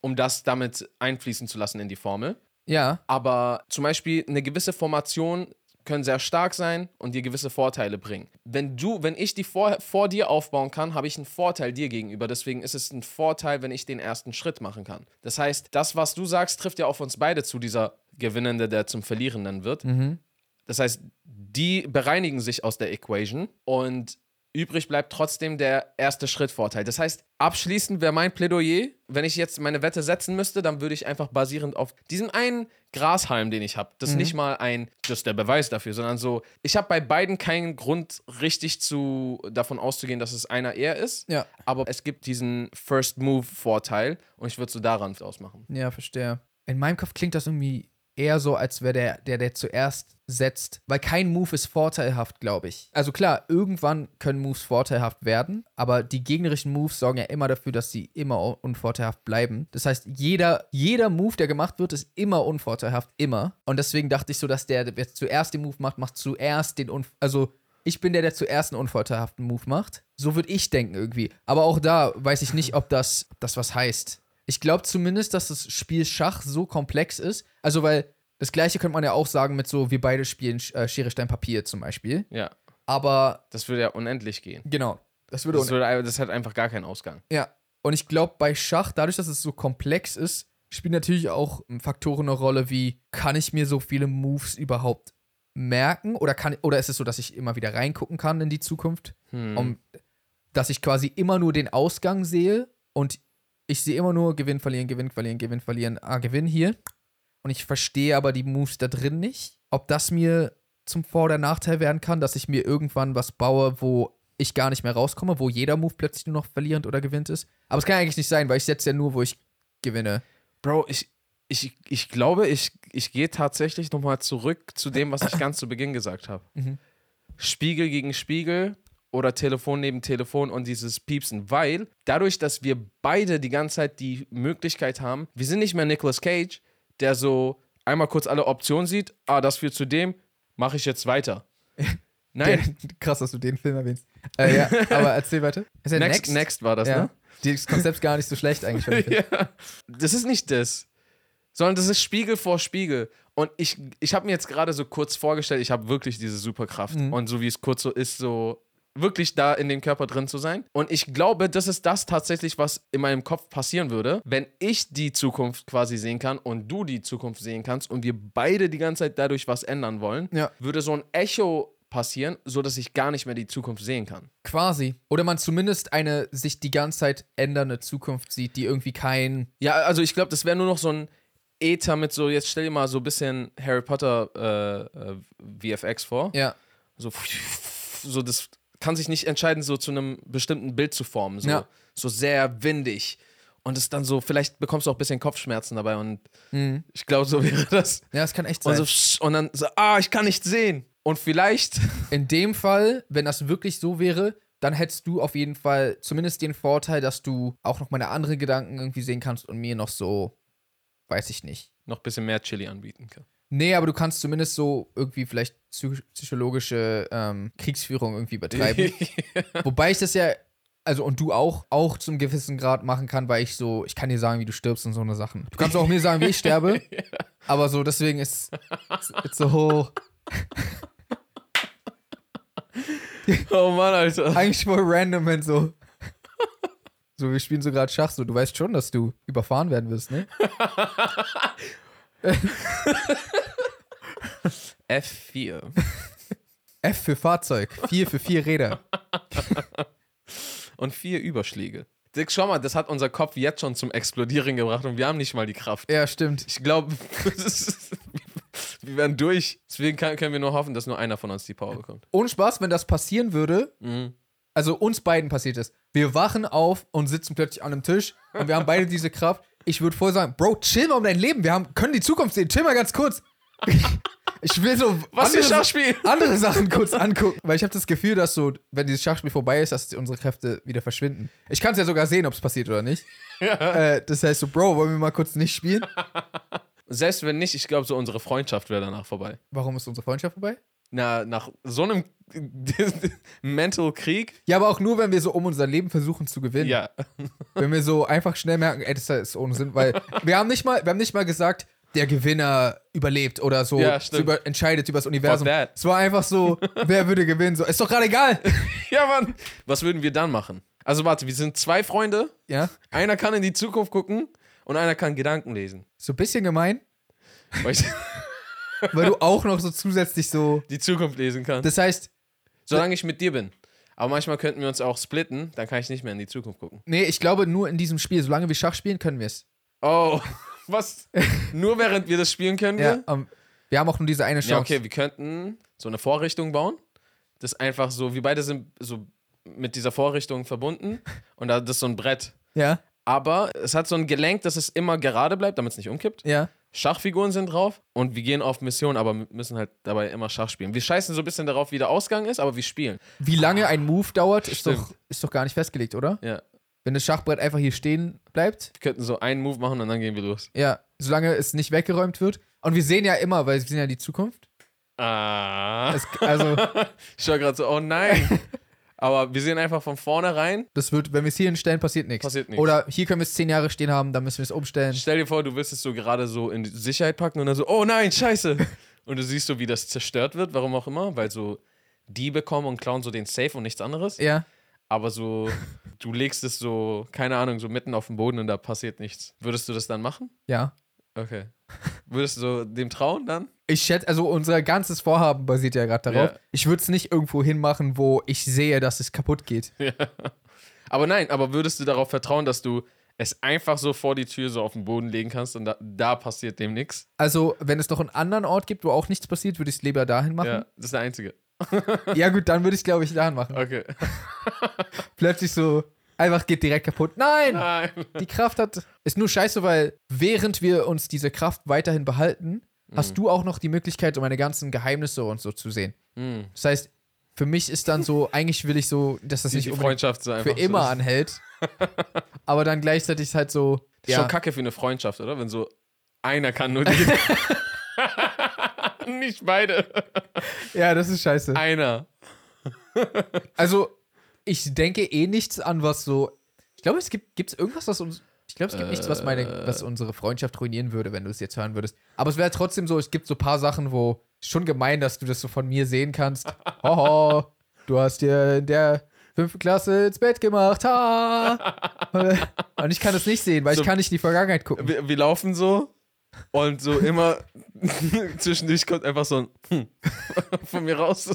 um das damit einfließen zu lassen in die Formel. Ja. Aber zum Beispiel eine gewisse Formation können sehr stark sein und dir gewisse Vorteile bringen. Wenn du, wenn ich die vor, vor dir aufbauen kann, habe ich einen Vorteil dir gegenüber. Deswegen ist es ein Vorteil, wenn ich den ersten Schritt machen kann. Das heißt, das, was du sagst, trifft ja auf uns beide zu, dieser Gewinnende, der zum Verlierenden wird. Mhm. Das heißt, die bereinigen sich aus der Equation und übrig bleibt trotzdem der erste Schrittvorteil. Das heißt, abschließend wäre mein Plädoyer, wenn ich jetzt meine Wette setzen müsste, dann würde ich einfach basierend auf diesem einen Grashalm, den ich habe, das ist mhm. nicht mal ein, das ist der Beweis dafür, sondern so, ich habe bei beiden keinen Grund, richtig zu davon auszugehen, dass es einer eher ist, ja, aber es gibt diesen First-Move-Vorteil und ich würde so daran ausmachen. Ja, verstehe. In meinem Kopf klingt das irgendwie... eher so, als wäre der, der, der zuerst setzt. Weil kein Move ist vorteilhaft, glaube ich. Also klar, irgendwann können Moves vorteilhaft werden, aber die gegnerischen Moves sorgen ja immer dafür, dass sie immer unvorteilhaft bleiben. Das heißt, jeder, jeder Move, der gemacht wird, ist immer unvorteilhaft, immer. Und deswegen dachte ich so, dass der, der zuerst den Move macht, macht zuerst den Unvorteilhaft. Also ich bin der, der zuerst einen unvorteilhaften Move macht. So würde ich denken irgendwie. Aber auch da weiß ich nicht, ob das, ob das was heißt. Ich glaube zumindest, dass das Spiel Schach so komplex ist. Also, weil das Gleiche könnte man ja auch sagen mit so, wir beide spielen äh, Schere, Stein, Papier zum Beispiel. Ja. Aber... das würde ja unendlich gehen. Genau. Das würde das, würde, das hat einfach gar keinen Ausgang. Ja. Und ich glaube, bei Schach, dadurch, dass es so komplex ist, spielen natürlich auch Faktoren eine Rolle wie, kann ich mir so viele Moves überhaupt merken? Oder, kann, oder ist es so, dass ich immer wieder reingucken kann in die Zukunft? Hm. Um, dass ich quasi immer nur den Ausgang sehe und... ich sehe immer nur Gewinn, verlieren, Gewinn, verlieren, Gewinn, verlieren, ah, Gewinn hier. Und ich verstehe aber die Moves da drin nicht. Ob das mir zum Vor- oder Nachteil werden kann, dass ich mir irgendwann was baue, wo ich gar nicht mehr rauskomme, wo jeder Move plötzlich nur noch verlierend oder gewinnt ist. Aber es kann eigentlich nicht sein, weil ich setze ja nur, wo ich gewinne. Bro, ich, ich, ich glaube, ich, ich gehe tatsächlich nochmal zurück zu dem, was ich ganz zu Beginn gesagt habe. Mhm. Spiegel gegen Spiegel. Oder Telefon neben Telefon und dieses Piepsen, weil dadurch, dass wir beide die ganze Zeit die Möglichkeit haben, wir sind nicht mehr Nicolas Cage, der so einmal kurz alle Optionen sieht, ah, das führt zu dem, mache ich jetzt weiter. Nein. Krass, dass du den Film erwähnst. Äh, ja, aber erzähl weiter. Ist ja Next, Next? Next war das, ja, ne? Das Konzept gar nicht so schlecht eigentlich. Ja. Das ist nicht das, sondern das ist Spiegel vor Spiegel. Und ich, ich habe mir jetzt gerade so kurz vorgestellt, ich habe wirklich diese Superkraft. Mhm. Und so wie es kurz so ist, so wirklich da in dem Körper drin zu sein. Und ich glaube, das ist das tatsächlich, was in meinem Kopf passieren würde, wenn ich die Zukunft quasi sehen kann und du die Zukunft sehen kannst und wir beide die ganze Zeit dadurch was ändern wollen, ja. würde so ein Echo passieren, sodass ich gar nicht mehr die Zukunft sehen kann. Quasi. Oder man zumindest eine sich die ganze Zeit ändernde Zukunft sieht, die irgendwie kein... Ja, also ich glaube, das wäre nur noch so ein Äther mit so, jetzt stell dir mal so ein bisschen Harry Potter äh, V F X vor. Ja. So, so das kann sich nicht entscheiden, so zu einem bestimmten Bild zu formen. So, ja. so sehr windig. Und es dann so, vielleicht bekommst du auch ein bisschen Kopfschmerzen dabei. Und mhm. ich glaube, so wäre das. Ja, es kann echt sein. Und, so, und dann so, ah, ich kann nicht sehen. Und vielleicht... In dem Fall, wenn das wirklich so wäre, dann hättest du auf jeden Fall zumindest den Vorteil, dass du auch noch meine anderen Gedanken irgendwie sehen kannst und mir noch so... Weiß ich nicht. Noch ein bisschen mehr Chili anbieten kann. Nee, aber du kannst zumindest so irgendwie vielleicht psychologische ähm, Kriegsführung irgendwie betreiben. ja. Wobei ich das ja, also und du auch, auch zum gewissen Grad machen kann, weil ich so, ich kann dir sagen, wie du stirbst und so eine Sachen. Du kannst auch mir sagen, wie ich sterbe, ja. aber so deswegen ist es so... oh Mann, Alter. Eigentlich voll random, wenn so... So, wir spielen so gerade Schach, so du weißt schon, dass du überfahren werden wirst, ne? F vier. F für Fahrzeug, vier für vier Räder. Und vier Überschläge. Dick, schau mal, das hat unser Kopf jetzt schon zum Explodieren gebracht und wir haben nicht mal die Kraft. Ja, stimmt. Ich glaube, wir werden durch. Deswegen kann, können wir nur hoffen, dass nur einer von uns die Power bekommt. Ohne Spaß, wenn das passieren würde... Mhm. Also uns beiden passiert das. Wir wachen auf und sitzen plötzlich an einem Tisch und wir haben beide diese Kraft. Ich würde voll sagen, Bro, chill mal um dein Leben. Wir haben, können die Zukunft sehen. Chill mal ganz kurz. Ich will so Was andere, Schachspiel? andere Sachen kurz angucken. Weil ich habe das Gefühl, dass so, wenn dieses Schachspiel vorbei ist, dass unsere Kräfte wieder verschwinden. Ich kann es ja sogar sehen, ob es passiert oder nicht. Ja. Äh, das heißt so, Bro, wollen wir mal kurz nicht spielen? Selbst wenn nicht, ich glaube so, unsere Freundschaft wäre danach vorbei. Warum ist unsere Freundschaft vorbei? Na, nach so einem Mental Krieg. Ja, aber auch nur, wenn wir so um unser Leben versuchen zu gewinnen. Ja. Wenn wir so einfach schnell merken, ey, das ist ohne Sinn, weil wir haben nicht mal, wir haben nicht mal gesagt, der Gewinner überlebt oder so ja, über, entscheidet über das Universum. Es war einfach so, wer würde gewinnen? So, ist doch gerade egal. Ja, Mann. Was würden wir dann machen? Also warte, wir sind zwei Freunde. Ja. Einer kann in die Zukunft gucken und einer kann Gedanken lesen. So ein bisschen gemein. Weil ich Weil du auch noch so zusätzlich so... Die Zukunft lesen kannst. Das heißt... Solange ich mit dir bin. Aber manchmal könnten wir uns auch splitten, dann kann ich nicht mehr in die Zukunft gucken. Nee, ich glaube nur in diesem Spiel. Solange wir Schach spielen, können wir es. Oh, was? Nur während wir das spielen können wir? Ja, um, wir haben auch nur diese eine Chance. Ja, okay, wir könnten so eine Vorrichtung bauen. Das ist einfach so... Wir beide sind so mit dieser Vorrichtung verbunden. Und das ist so ein Brett. Ja. Aber es hat so ein Gelenk, dass es immer gerade bleibt, damit es nicht umkippt. Ja. Schachfiguren sind drauf und wir gehen auf Mission, aber müssen halt dabei immer Schach spielen. Wir scheißen so ein bisschen darauf, wie der Ausgang ist, aber wir spielen. Wie lange ein Move dauert, ist doch, ist doch gar nicht festgelegt, oder? Ja. Wenn das Schachbrett einfach hier stehen bleibt. Wir könnten so einen Move machen und dann gehen wir los. Ja, solange es nicht weggeräumt wird. Und wir sehen ja immer, weil wir sehen ja die Zukunft. Ah. Es, also ich schaue gerade so, oh nein. Aber wir sehen einfach von vornherein. Das wird, wenn wir es hier hinstellen, passiert nichts. Passiert nichts. Oder hier können wir es zehn Jahre stehen haben, dann müssen wir es umstellen. Stell dir vor, du willst es so gerade so in Sicherheit packen und dann so, oh nein, scheiße. Und du siehst so, wie das zerstört wird, warum auch immer, weil so Diebe kommen und klauen so den Safe und nichts anderes. Ja. Aber so, du legst es so, keine Ahnung, so mitten auf den Boden und da passiert nichts. Würdest du das dann machen? Ja. Okay. Würdest du so dem trauen dann? Ich schätze, also unser ganzes Vorhaben basiert ja gerade darauf. Ja. Ich würde es nicht irgendwo hinmachen, wo ich sehe, dass es kaputt geht. Ja. Aber nein, aber würdest du darauf vertrauen, dass du es einfach so vor die Tür so auf den Boden legen kannst und da, da passiert dem nichts? Also, wenn es noch einen anderen Ort gibt, wo auch nichts passiert, würde ich es lieber dahin machen. Ja, das ist der einzige. Ja gut, dann würde ich es, glaube ich, dahin machen. Okay. Plötzlich so... Einfach geht direkt kaputt. Nein! Nein! Die Kraft hat... Ist nur scheiße, weil während wir uns diese Kraft weiterhin behalten, mhm. hast du auch noch die Möglichkeit, um meine ganzen Geheimnisse und so zu sehen. Mhm. Das heißt, für mich ist dann so, eigentlich will ich so, dass das die, nicht die Freundschaft so für immer so anhält. Aber dann gleichzeitig ist halt so... Das ist ja. schon kacke für eine Freundschaft, oder? Wenn so einer kann nur die... Nicht beide. Ja, das ist scheiße. Einer. Also... Ich denke eh nichts an, was so... Ich glaube, es gibt gibt's irgendwas, was uns... Ich glaube, es gibt äh, nichts, was, meine, was unsere Freundschaft ruinieren würde, wenn du es jetzt hören würdest. Aber es wäre trotzdem so, es gibt so ein paar Sachen, wo... Schon gemein, dass du das so von mir sehen kannst. Hoho. du hast dir in der fünften Klasse ins Bett gemacht. Ha! Und ich kann das nicht sehen, weil so, ich kann nicht in die Vergangenheit gucken. Wir, wir laufen so und so immer zwischendurch kommt einfach so ein hm von mir raus.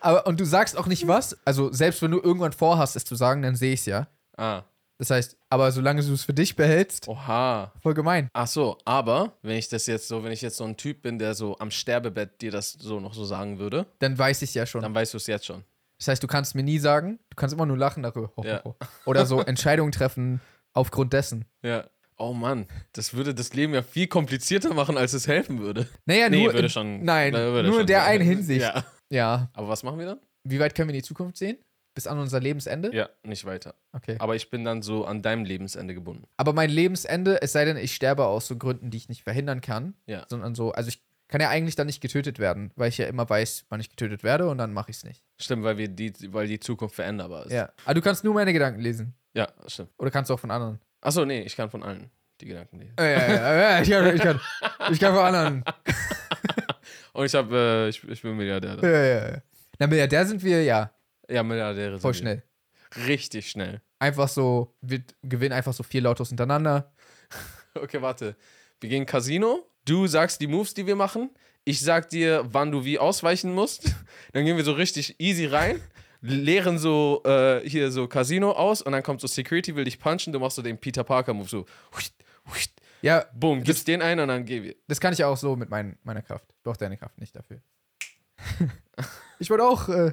Aber und du sagst auch nicht was. Also selbst wenn du irgendwann vorhast, es zu sagen, dann sehe ich es ja. Ah. Das heißt, aber solange du es für dich behältst, oha, voll gemein. Ach so, aber wenn ich das jetzt so, wenn ich jetzt so ein Typ bin, der so am Sterbebett dir das so noch so sagen würde, dann weiß ich ja schon. Dann weißt du es jetzt schon. Das heißt, du kannst mir nie sagen, du kannst immer nur lachen darüber. Ho, ja. ho, ho. Oder so Entscheidungen treffen aufgrund dessen. Ja. Oh Mann, das würde das Leben ja viel komplizierter machen, als es helfen würde. Naja, nee, nur würde in, schon, nein, würde nur in der einen Hinsicht. Ja. ja. Aber was machen wir dann? Wie weit können wir in die Zukunft sehen? Bis an unser Lebensende? Ja, nicht weiter. Okay. Aber ich bin dann so an deinem Lebensende gebunden. Aber mein Lebensende, es sei denn, ich sterbe aus so Gründen, die ich nicht verhindern kann. Ja. Sondern so, also ich kann ja eigentlich dann nicht getötet werden, weil ich ja immer weiß, wann ich getötet werde und dann mache ich es nicht. Stimmt, weil wir die, weil die Zukunft veränderbar ist. Ja. Aber du kannst nur meine Gedanken lesen. Ja, stimmt. Oder kannst du auch von anderen? Achso, nee, ich kann von allen die Gedanken lesen. Ja, ja, ja, ja ich, kann, ich, kann, ich kann von anderen. Und ich hab, äh, ich, ich bin Milliardär. Dann. Ja, ja, ja. Na, Milliardär sind wir, ja. Ja, Milliardäre sind voll schnell. Wir. Richtig schnell. Einfach so, wir gewinnen einfach so vier Lottos hintereinander. Okay, warte. Wir gehen Casino, du sagst die Moves, die wir machen, ich sag dir, wann du wie ausweichen musst, dann gehen wir so richtig easy rein, leeren so äh, hier so Casino aus und dann kommt so Security, will dich punchen, du machst so den Peter Parker-Move, so huiht, huiht, ja, boom, gibst den ein und dann gehen wir. Das kann ich auch so mit mein, meiner Kraft. Doch deine Kraft nicht dafür. Ich wollte auch. Äh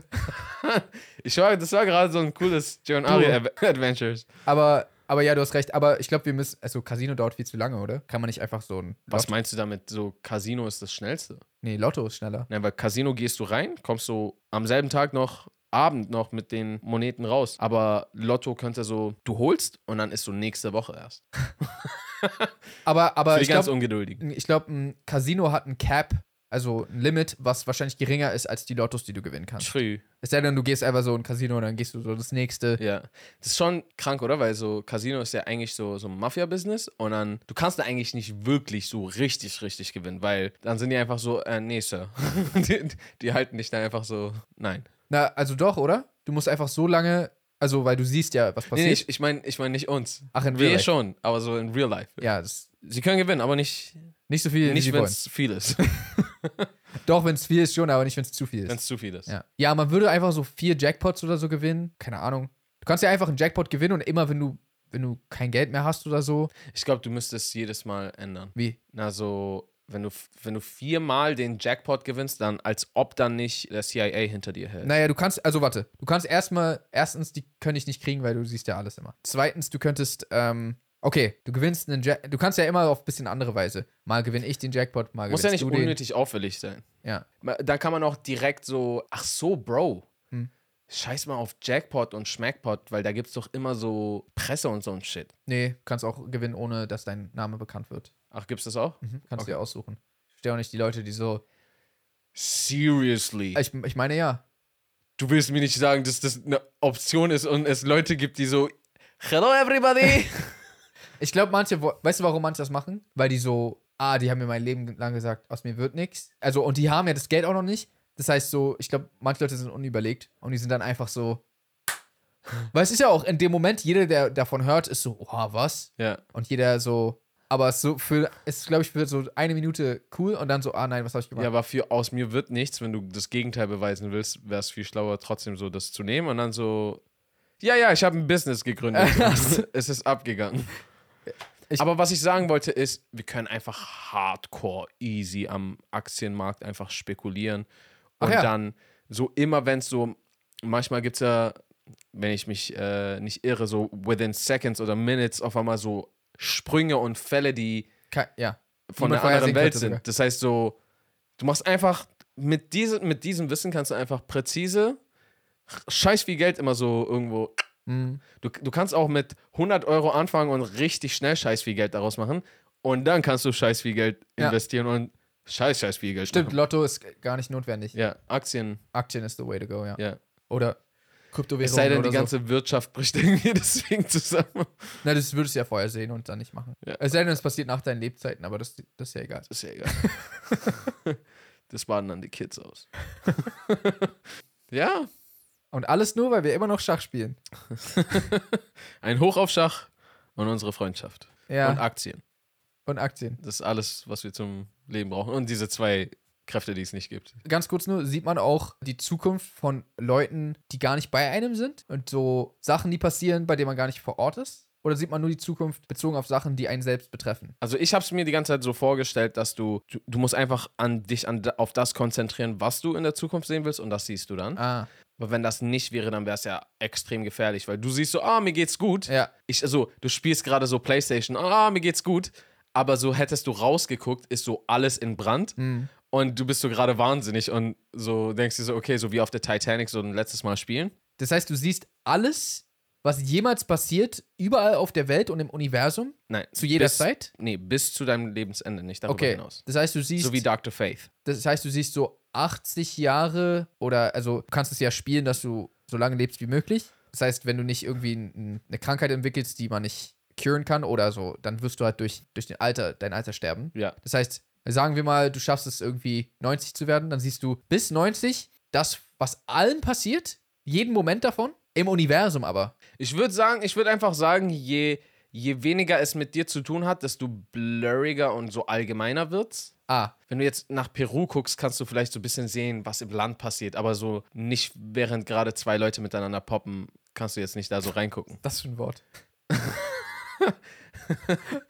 ich war, das war gerade so ein cooles Joe und Arya Adventures. Aber, aber ja, du hast recht. Aber ich glaube, wir müssen. Also, Casino dauert viel zu lange, oder? Kann man nicht einfach so ein. Was Lotto- meinst du damit? So, Casino ist das Schnellste? Nee, Lotto ist schneller. Nein, weil Casino gehst du rein, kommst so am selben Tag noch, Abend noch mit den Moneten raus. Aber Lotto könnte so, du holst und dann ist so nächste Woche erst. aber, aber. Für die ich ganz glaub, Ungeduldigen. Ich glaube, ein Casino hat ein Cap. Also ein Limit, was wahrscheinlich geringer ist als die Lottos, die du gewinnen kannst. True. Es sei denn, du gehst einfach so in ein Casino und dann gehst du so das nächste. Ja. Das ist schon krank, oder? Weil so Casino ist ja eigentlich so, so ein Mafia-Business und dann, du kannst da eigentlich nicht wirklich so richtig, richtig gewinnen, weil dann sind die einfach so, äh, nee, Sir. die, die halten dich dann einfach so, nein. Na, also doch, oder? Du musst einfach so lange, also weil du siehst ja, was passiert. Nee, ich, ich meine ich mein nicht uns. Ach, in real life. Wir schon, aber so in real life. Ja, das, sie können gewinnen, aber nicht... Nicht so viel, nicht wenn es viel ist. Doch, wenn es viel ist schon, aber nicht, wenn es zu viel ist. Wenn es zu viel ist. Ja. ja, man würde einfach so vier Jackpots oder so gewinnen. Keine Ahnung. Du kannst ja einfach einen Jackpot gewinnen und immer, wenn du, wenn du kein Geld mehr hast oder so. Ich glaube, du müsstest jedes Mal ändern. Wie? Na so, wenn du, wenn du viermal den Jackpot gewinnst, dann als ob dann nicht der C I A hinter dir hält. Naja, du kannst, also warte. Du kannst erstmal, erstens, die könnte ich nicht kriegen, weil du siehst ja alles immer. Zweitens, du könntest, ähm, okay, du gewinnst einen Jackpot. Du kannst ja immer auf ein bisschen andere Weise. Mal gewinne ich den Jackpot, mal gewinnst du den. Muss ja nicht unnötig auffällig sein. Ja. Da kann man auch direkt so, ach so, Bro, hm. scheiß mal auf Jackpot und Schmackpot, weil da gibt's doch immer so Presse und so ein Shit. Nee, du kannst auch gewinnen, ohne dass dein Name bekannt wird. Ach, gibt's das auch? Mhm, kannst okay. du dir aussuchen. Ich verstehe auch nicht die Leute, die so... Seriously? Ich, ich meine ja. Du willst mir nicht sagen, dass das eine Option ist und es Leute gibt, die so... Hello everybody! Ich glaube, manche, weißt du, warum manche das machen? Weil die so, ah, die haben mir mein Leben lang gesagt, aus mir wird nichts. Also, und die haben ja das Geld auch noch nicht. Das heißt so, ich glaube, manche Leute sind unüberlegt und die sind dann einfach so, weil es ist ja auch in dem Moment, jeder, der davon hört, ist so, oha, was? Ja. Und jeder so, aber es so für, es ist, glaube ich, für so eine Minute cool und dann so, ah nein, was habe ich gemacht? Ja, aber für aus mir wird nichts, wenn du das Gegenteil beweisen willst, wäre es viel schlauer, trotzdem so das zu nehmen und dann so, ja, ja, ich habe ein Business gegründet. Es ist abgegangen. Ich Aber was ich sagen wollte ist, wir können einfach hardcore easy am Aktienmarkt einfach spekulieren. Und ja. dann so immer, wenn es so, manchmal gibt es ja, wenn ich mich äh, nicht irre, so within seconds oder minutes auf einmal so Sprünge und Fälle, die Ke- ja. von einer anderen Welt sind. Sogar. Das heißt so, du machst einfach, mit, diese, mit diesem Wissen kannst du einfach präzise, scheiß viel Geld immer so irgendwo... Du, du kannst auch mit hundert Euro anfangen und richtig schnell scheiß viel Geld daraus machen und dann kannst du scheiß viel Geld investieren ja. und scheiß, scheiß viel Geld Stimmt, machen. Lotto ist gar nicht notwendig. Ja, Aktien. Aktien ist the way to go, ja. ja. Oder Kryptowährungen. Es sei denn, die ganze so. Wirtschaft bricht irgendwie deswegen zusammen. Na, das würdest du ja vorher sehen und dann nicht machen. Ja. Es sei denn, es passiert nach deinen Lebzeiten, aber das, das ist ja egal. Das ist ja egal. Das baden dann die Kids aus. Ja. Und alles nur, weil wir immer noch Schach spielen. Ein Hoch auf Schach und unsere Freundschaft. Ja. Und Aktien. Und Aktien. Das ist alles, was wir zum Leben brauchen. Und diese zwei Kräfte, die es nicht gibt. Ganz kurz nur, sieht man auch die Zukunft von Leuten, die gar nicht bei einem sind. Und so Sachen, die passieren, bei denen man gar nicht vor Ort ist. Oder sieht man nur die Zukunft bezogen auf Sachen, die einen selbst betreffen? Also ich habe es mir die ganze Zeit so vorgestellt, dass du, du, du musst einfach an dich, an, auf das konzentrieren, was du in der Zukunft sehen willst, und das siehst du dann. Ah. Aber wenn das nicht wäre, dann wäre es ja extrem gefährlich, weil du siehst so, ah, mir geht's gut. Ja. Ich, also, du spielst gerade so PlayStation, ah, mir geht's gut. Aber so hättest du rausgeguckt, ist so alles in Brand. Mhm. Und du bist so gerade wahnsinnig und so denkst dir so, okay, so wie auf der Titanic so ein letztes Mal spielen. Das heißt, du siehst alles, was jemals passiert, überall auf der Welt und im Universum? Nein. Zu jeder bis, Zeit? Nee, bis zu deinem Lebensende, nicht darüber okay. hinaus. Das heißt, du siehst... So wie Doktor Faith. Das heißt, du siehst so achtzig Jahre oder, also du kannst es ja spielen, dass du so lange lebst wie möglich. Das heißt, wenn du nicht irgendwie ein, eine Krankheit entwickelst, die man nicht curen kann oder so, dann wirst du halt durch, durch den Alter, dein Alter sterben. Ja. Das heißt, sagen wir mal, du schaffst es irgendwie neunzig zu werden, dann siehst du bis neunzig das, was allen passiert, jeden Moment davon. Im Universum aber. Ich würde sagen, ich würde einfach sagen, je, je weniger es mit dir zu tun hat, desto blurriger und so allgemeiner wird's. Ah. Wenn du jetzt nach Peru guckst, kannst du vielleicht so ein bisschen sehen, was im Land passiert, aber so nicht, während gerade zwei Leute miteinander poppen, kannst du jetzt nicht da so reingucken. Das ist ein Wort.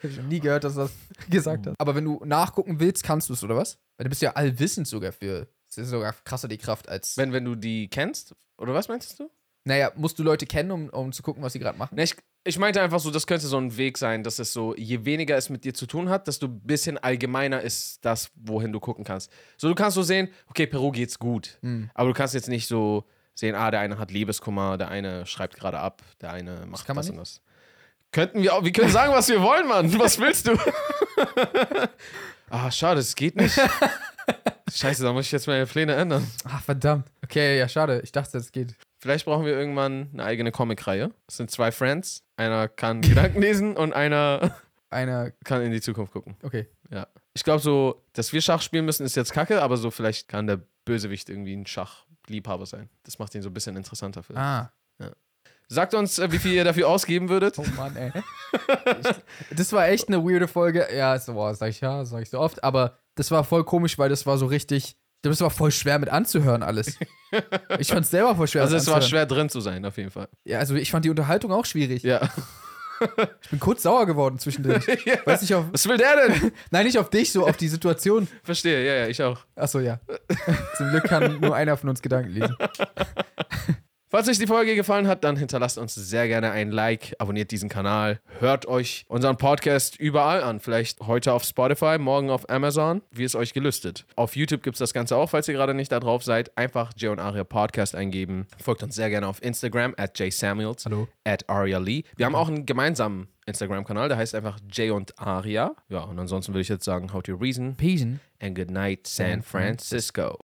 Ich habe nie gehört, dass du das gesagt hast. Aber wenn du nachgucken willst, kannst du es, oder was? Weil du bist ja allwissend sogar für. Das ist sogar krasser die Kraft als... Wenn, wenn du die kennst, oder was meinst du? Naja, musst du Leute kennen, um, um zu gucken, was sie gerade machen? Ich, ich meinte einfach so, das könnte so ein Weg sein, dass es so, je weniger es mit dir zu tun hat, desto ein bisschen allgemeiner ist das, wohin du gucken kannst. So, du kannst so sehen, okay, Peru geht's gut. Mhm. Aber du kannst jetzt nicht so sehen, ah, der eine hat Liebeskummer, der eine schreibt gerade ab, der eine macht das, das und das. Könnten wir auch, wir können sagen, was wir wollen, Mann. Was willst du? Ah, schade, es geht nicht. Scheiße, da muss ich jetzt meine Pläne ändern. Ach, verdammt. Okay, ja, schade. Ich dachte, es geht. Vielleicht brauchen wir irgendwann eine eigene Comic-Reihe. Es sind zwei Friends. Einer kann Gedanken lesen und einer, einer kann in die Zukunft gucken. Okay. Ja. Ich glaube so, dass wir Schach spielen müssen, ist jetzt kacke, aber so vielleicht kann der Bösewicht irgendwie ein Schachliebhaber sein. Das macht ihn so ein bisschen interessanter für uns. Ah. Ja. Sagt uns, wie viel ihr dafür ausgeben würdet. Oh Mann, ey. Das war echt eine weirde Folge. Ja, so, boah, sag ich ja, sag ich so oft. Aber das war voll komisch, weil das war so richtig... Das war voll schwer mit anzuhören alles. Ich fand's selber voll schwer. Also es anzuhören. War schwer drin zu sein, auf jeden Fall. Ja, also ich fand die Unterhaltung auch schwierig. Ja. Ich bin kurz sauer geworden zwischendrin. Ja. Weiß nicht auf, was will der denn? Nein, nicht auf dich, so auf die Situation. Verstehe, ja, ja, ich auch. Achso, ja. Zum Glück kann nur einer von uns Gedanken lesen. Falls euch die Folge gefallen hat, dann hinterlasst uns sehr gerne ein Like, abonniert diesen Kanal, hört euch unseren Podcast überall an. Vielleicht heute auf Spotify, morgen auf Amazon, wie es euch gelüstet. Auf YouTube gibt es das Ganze auch, falls ihr gerade nicht da drauf seid. Einfach Jay und Arya Podcast eingeben. Folgt uns sehr gerne auf Instagram, at Jay Samuels, hallo, at Arya Lee. Wir haben auch einen gemeinsamen Instagram-Kanal, der heißt einfach Jay und Arya. Ja, und ansonsten würde ich jetzt sagen, how to reason, peace and good night San Francisco.